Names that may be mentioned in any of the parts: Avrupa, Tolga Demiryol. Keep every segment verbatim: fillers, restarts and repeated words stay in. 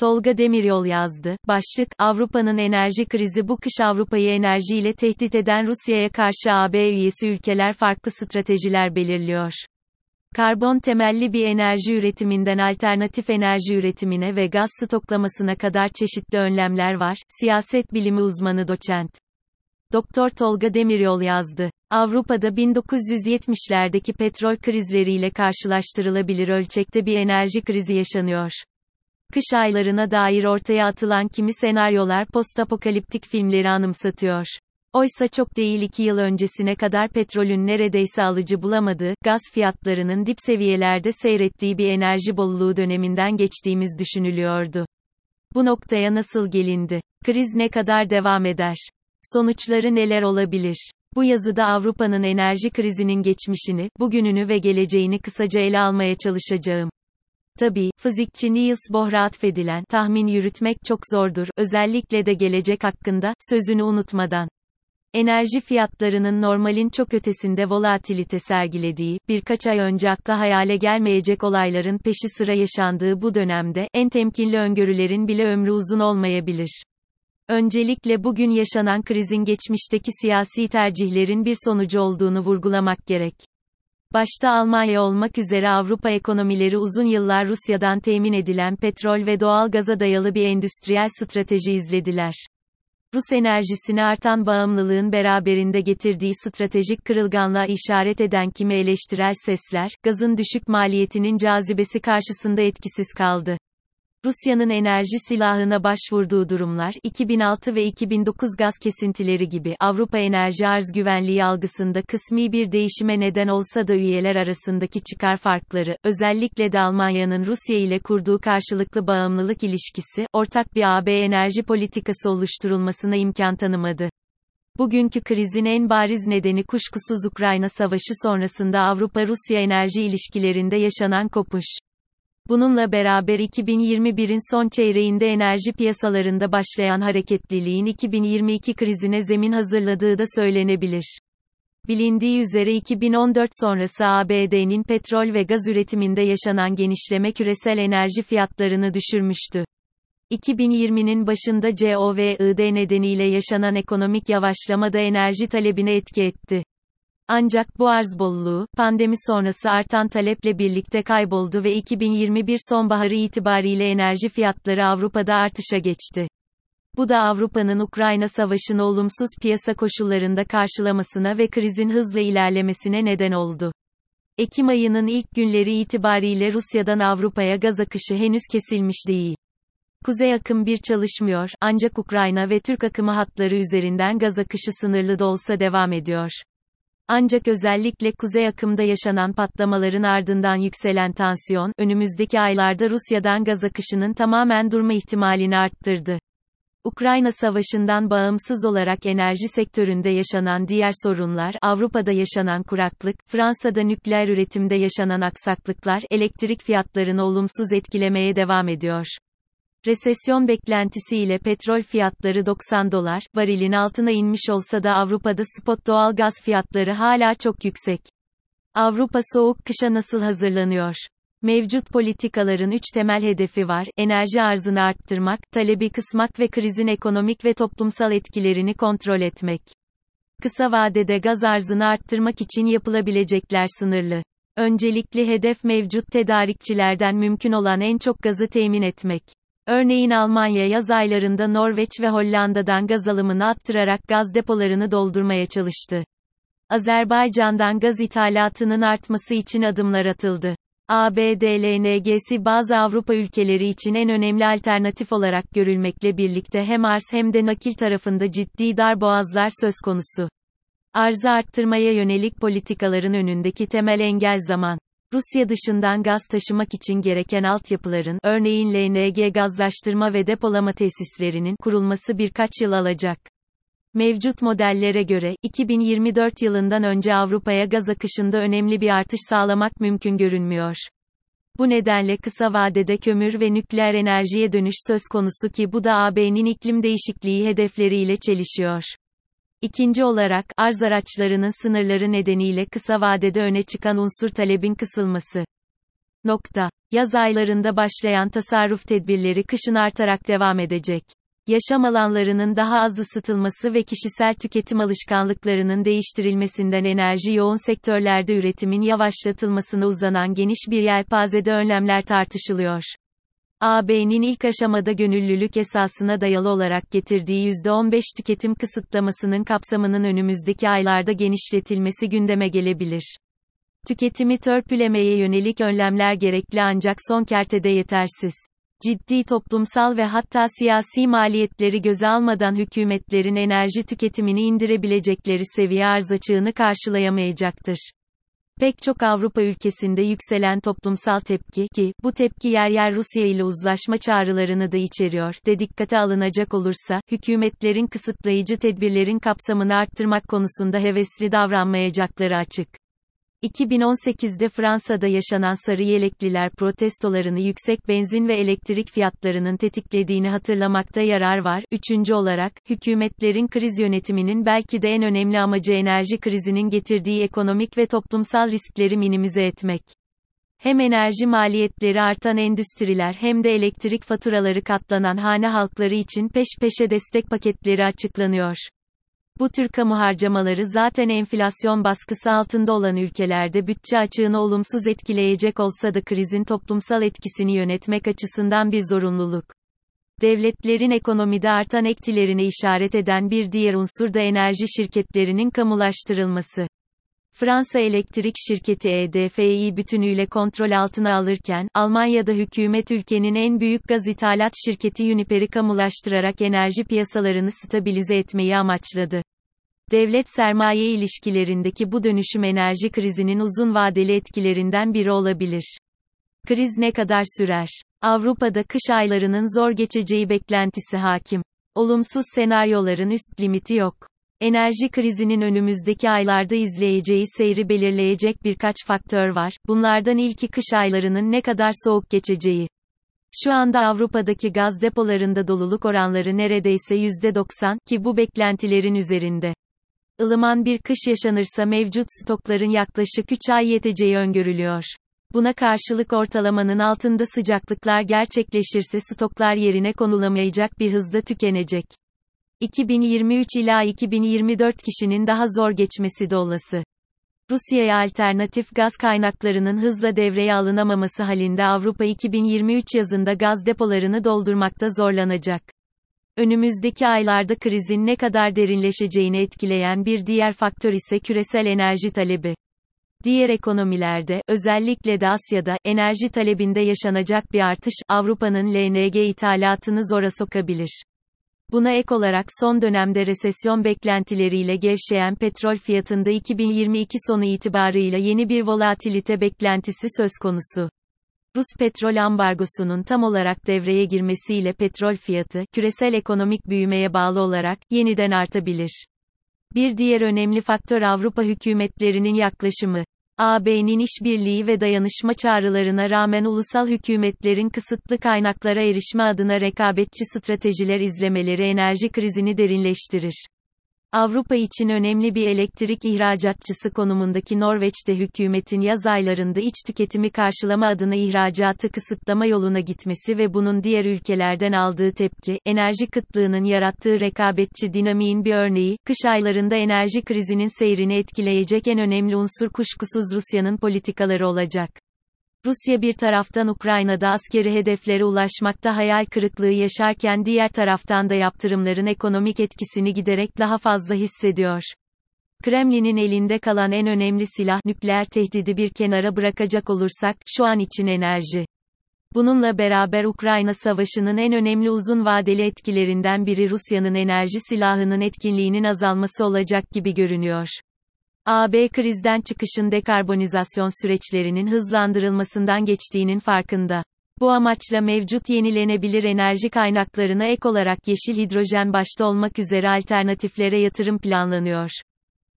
Tolga Demiryol yazdı. Başlık: Avrupa'nın enerji krizi. Bu kış Avrupa'yı enerjiyle tehdit eden Rusya'ya karşı A B üyesi ülkeler farklı stratejiler belirliyor. Karbon temelli bir enerji üretiminden alternatif enerji üretimine ve gaz stoklamasına kadar çeşitli önlemler var, siyaset bilimi uzmanı doçent Doktor Tolga Demiryol yazdı. Avrupa'da bin dokuz yüz yetmişlerdeki petrol krizleriyle karşılaştırılabilir ölçekte bir enerji krizi yaşanıyor. Kış aylarına dair ortaya atılan kimi senaryolar postapokaliptik filmleri anımsatıyor. Oysa çok değil iki yıl öncesine kadar petrolün neredeyse alıcı bulamadığı, gaz fiyatlarının dip seviyelerde seyrettiği bir enerji bolluğu döneminden geçtiğimiz düşünülüyordu. Bu noktaya nasıl gelindi? Kriz ne kadar devam eder? Sonuçları neler olabilir? Bu yazıda Avrupa'nın enerji krizinin geçmişini, bugününü ve geleceğini kısaca ele almaya çalışacağım. Tabii, fizikçi Niels Bohr'a atfedilen tahmin yürütmek çok zordur, özellikle de gelecek hakkında, sözünü unutmadan. Enerji fiyatlarının normalin çok ötesinde volatilite sergilediği, birkaç ay önce akla hayale gelmeyecek olayların peşi sıra yaşandığı bu dönemde, en temkinli öngörülerin bile ömrü uzun olmayabilir. Öncelikle bugün yaşanan krizin geçmişteki siyasi tercihlerin bir sonucu olduğunu vurgulamak gerek. Başta Almanya olmak üzere Avrupa ekonomileri uzun yıllar Rusya'dan temin edilen petrol ve doğal gaza dayalı bir endüstriyel strateji izlediler. Rus enerjisine artan bağımlılığın beraberinde getirdiği stratejik kırılganlığa işaret eden kimi eleştirel sesler, gazın düşük maliyetinin cazibesi karşısında etkisiz kaldı. Rusya'nın enerji silahına başvurduğu durumlar, iki bin altı ve iki bin dokuz gaz kesintileri gibi Avrupa enerji arz güvenliği algısında kısmi bir değişime neden olsa da üyeler arasındaki çıkar farkları, özellikle de Almanya'nın Rusya ile kurduğu karşılıklı bağımlılık ilişkisi, ortak bir A B enerji politikası oluşturulmasına imkan tanımadı. Bugünkü krizin en bariz nedeni kuşkusuz Ukrayna Savaşı sonrasında Avrupa-Rusya enerji ilişkilerinde yaşanan kopuş. Bununla beraber iki bin yirmi birin son çeyreğinde enerji piyasalarında başlayan hareketliliğin iki bin yirmi iki krizine zemin hazırladığı da söylenebilir. Bilindiği üzere iki bin on dört sonrası A B D'nin petrol ve gaz üretiminde yaşanan genişleme küresel enerji fiyatlarını düşürmüştü. iki bin yirminin başında COVID nedeniyle yaşanan ekonomik yavaşlama da enerji talebine etki etti. Ancak bu arz bolluğu, pandemi sonrası artan taleple birlikte kayboldu ve iki bin yirmi bir sonbaharı itibariyle enerji fiyatları Avrupa'da artışa geçti. Bu da Avrupa'nın Ukrayna Savaşı'nı olumsuz piyasa koşullarında karşılamasına ve krizin hızla ilerlemesine neden oldu. Ekim ayının ilk günleri itibariyle Rusya'dan Avrupa'ya gaz akışı henüz kesilmiş değil. Kuzey akım bir çalışmıyor, ancak Ukrayna ve Türk akımı hatları üzerinden gaz akışı sınırlı da olsa devam ediyor. Ancak özellikle Kuzey Akım'da yaşanan patlamaların ardından yükselen tansiyon, önümüzdeki aylarda Rusya'dan gaz akışının tamamen durma ihtimalini arttırdı. Ukrayna Savaşı'ndan bağımsız olarak enerji sektöründe yaşanan diğer sorunlar, Avrupa'da yaşanan kuraklık, Fransa'da nükleer üretimde yaşanan aksaklıklar, elektrik fiyatlarını olumsuz etkilemeye devam ediyor. Resesyon beklentisiyle petrol fiyatları doksan dolar, varilin altına inmiş olsa da Avrupa'da spot doğal gaz fiyatları hala çok yüksek. Avrupa soğuk kışa nasıl hazırlanıyor? Mevcut politikaların üç temel hedefi var: enerji arzını arttırmak, talebi kısmak ve krizin ekonomik ve toplumsal etkilerini kontrol etmek. Kısa vadede gaz arzını arttırmak için yapılabilecekler sınırlı. Öncelikli hedef mevcut tedarikçilerden mümkün olan en çok gazı temin etmek. Örneğin Almanya yaz aylarında Norveç ve Hollanda'dan gaz alımını arttırarak gaz depolarını doldurmaya çalıştı. Azerbaycan'dan gaz ithalatının artması için adımlar atıldı. A B D L N G'si bazı Avrupa ülkeleri için en önemli alternatif olarak görülmekle birlikte hem arz hem de nakil tarafında ciddi darboğazlar söz konusu. Arzı arttırmaya yönelik politikaların önündeki temel engel zaman. Rusya dışından gaz taşımak için gereken altyapıların, örneğin L N G gazlaştırma ve depolama tesislerinin kurulması birkaç yıl alacak. Mevcut modellere göre, iki bin yirmi dört yılından önce Avrupa'ya gaz akışında önemli bir artış sağlamak mümkün görünmüyor. Bu nedenle kısa vadede kömür ve nükleer enerjiye dönüş söz konusu ki bu da A B'nin iklim değişikliği hedefleriyle çelişiyor. İkinci olarak, arz araçlarının sınırları nedeniyle kısa vadede öne çıkan unsur talebin kısılması. Nokta. Yaz aylarında başlayan tasarruf tedbirleri kışın artarak devam edecek. Yaşam alanlarının daha az ısıtılması ve kişisel tüketim alışkanlıklarının değiştirilmesinden enerji yoğun sektörlerde üretimin yavaşlatılmasına uzanan geniş bir yelpazede önlemler tartışılıyor. A B'nin ilk aşamada gönüllülük esasına dayalı olarak getirdiği yüzde on beş tüketim kısıtlamasının kapsamının önümüzdeki aylarda genişletilmesi gündeme gelebilir. Tüketimi törpülemeye yönelik önlemler gerekli ancak son kertede yetersiz. Ciddi toplumsal ve hatta siyasi maliyetleri göze almadan hükümetlerin enerji tüketimini indirebilecekleri seviye arz açığını karşılayamayacaktır. Pek çok Avrupa ülkesinde yükselen toplumsal tepki ki, bu tepki yer yer Rusya ile uzlaşma çağrılarını da içeriyor de dikkate alınacak olursa, hükümetlerin kısıtlayıcı tedbirlerin kapsamını arttırmak konusunda hevesli davranmayacakları açık. iki bin on sekizde Fransa'da yaşanan sarı yelekliler protestolarını yüksek benzin ve elektrik fiyatlarının tetiklediğini hatırlamakta yarar var. Üçüncü olarak, hükümetlerin kriz yönetiminin belki de en önemli amacı enerji krizinin getirdiği ekonomik ve toplumsal riskleri minimize etmek. Hem enerji maliyetleri artan endüstriler hem de elektrik faturaları katlanan hane halkları için peş peşe destek paketleri açıklanıyor. Bu tür kamu harcamaları zaten enflasyon baskısı altında olan ülkelerde bütçe açığını olumsuz etkileyecek olsa da krizin toplumsal etkisini yönetmek açısından bir zorunluluk. Devletlerin ekonomide artan ektilerine işaret eden bir diğer unsur da enerji şirketlerinin kamulaştırılması. Fransa elektrik şirketi E D F'yi bütünüyle kontrol altına alırken, Almanya'da hükümet ülkenin en büyük gaz ithalat şirketi Uniper'i kamulaştırarak enerji piyasalarını stabilize etmeyi amaçladı. Devlet sermaye ilişkilerindeki bu dönüşüm enerji krizinin uzun vadeli etkilerinden biri olabilir. Kriz ne kadar sürer? Avrupa'da kış aylarının zor geçeceği beklentisi hakim. Olumsuz senaryoların üst limiti yok. Enerji krizinin önümüzdeki aylarda izleyeceği seyri belirleyecek birkaç faktör var. Bunlardan ilki kış aylarının ne kadar soğuk geçeceği. Şu anda Avrupa'daki gaz depolarında doluluk oranları neredeyse yüzde doksan ki bu beklentilerin üzerinde. Ilıman bir kış yaşanırsa mevcut stokların yaklaşık üç ay yeteceği öngörülüyor. Buna karşılık ortalamanın altında sıcaklıklar gerçekleşirse stoklar yerine konulamayacak bir hızda tükenecek. iki bin yirmi üç ila iki bin yirmi dört kışının daha zor geçmesi de olası. Rusya'ya alternatif gaz kaynaklarının hızla devreye alınamaması halinde Avrupa iki bin yirmi üç yazında gaz depolarını doldurmakta zorlanacak. Önümüzdeki aylarda krizin ne kadar derinleşeceğini etkileyen bir diğer faktör ise küresel enerji talebi. Diğer ekonomilerde, özellikle de Asya'da, enerji talebinde yaşanacak bir artış, Avrupa'nın L N G ithalatını zora sokabilir. Buna ek olarak son dönemde resesyon beklentileriyle gevşeyen petrol fiyatında iki bin yirmi iki sonu itibarıyla yeni bir volatilite beklentisi söz konusu. Rus petrol ambargosunun tam olarak devreye girmesiyle petrol fiyatı, küresel ekonomik büyümeye bağlı olarak, yeniden artabilir. Bir diğer önemli faktör Avrupa hükümetlerinin yaklaşımı. A B'nin işbirliği ve dayanışma çağrılarına rağmen ulusal hükümetlerin kısıtlı kaynaklara erişme adına rekabetçi stratejiler izlemeleri enerji krizini derinleştirir. Avrupa için önemli bir elektrik ihracatçısı konumundaki Norveç'te hükümetin yaz aylarında iç tüketimi karşılama adına ihracatı kısıtlama yoluna gitmesi ve bunun diğer ülkelerden aldığı tepki, enerji kıtlığının yarattığı rekabetçi dinamiğin bir örneği, kış aylarında enerji krizinin seyrini etkileyecek en önemli unsur kuşkusuz Rusya'nın politikaları olacak. Rusya bir taraftan Ukrayna'da askeri hedeflere ulaşmakta hayal kırıklığı yaşarken diğer taraftan da yaptırımların ekonomik etkisini giderek daha fazla hissediyor. Kremlin'in elinde kalan en önemli silah, nükleer tehdidi bir kenara bırakacak olursak, şu an için enerji. Bununla beraber Ukrayna Savaşı'nın en önemli uzun vadeli etkilerinden biri Rusya'nın enerji silahının etkinliğinin azalması olacak gibi görünüyor. A B krizden çıkışın dekarbonizasyon süreçlerinin hızlandırılmasından geçtiğinin farkında. Bu amaçla mevcut yenilenebilir enerji kaynaklarına ek olarak yeşil hidrojen başta olmak üzere alternatiflere yatırım planlanıyor.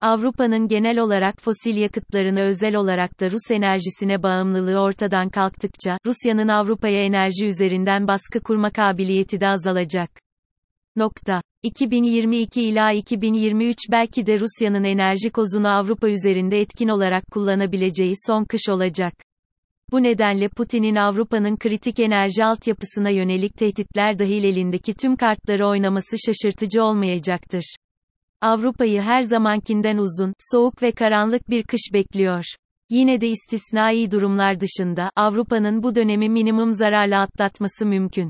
Avrupa'nın genel olarak fosil yakıtlarına özel olarak da Rus enerjisine bağımlılığı ortadan kalktıkça, Rusya'nın Avrupa'ya enerji üzerinden baskı kurma kabiliyeti de azalacak. Nokta. iki bin yirmi iki ila iki bin yirmi üç belki de Rusya'nın enerji kozunu Avrupa üzerinde etkin olarak kullanabileceği son kış olacak. Bu nedenle Putin'in Avrupa'nın kritik enerji altyapısına yönelik tehditler dahil elindeki tüm kartları oynaması şaşırtıcı olmayacaktır. Avrupa'yı her zamankinden uzun, soğuk ve karanlık bir kış bekliyor. Yine de istisnai durumlar dışında, Avrupa'nın bu dönemi minimum zararla atlatması mümkün.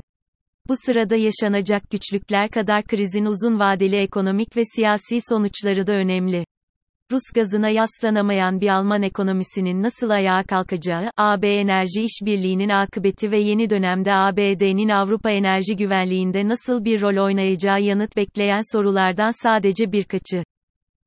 Bu sırada yaşanacak güçlükler kadar krizin uzun vadeli ekonomik ve siyasi sonuçları da önemli. Rus gazına yaslanamayan bir Alman ekonomisinin nasıl ayağa kalkacağı, A B Enerji İşbirliği'nin akıbeti ve yeni dönemde A B D'nin Avrupa enerji güvenliğinde nasıl bir rol oynayacağı yanıt bekleyen sorulardan sadece birkaçı.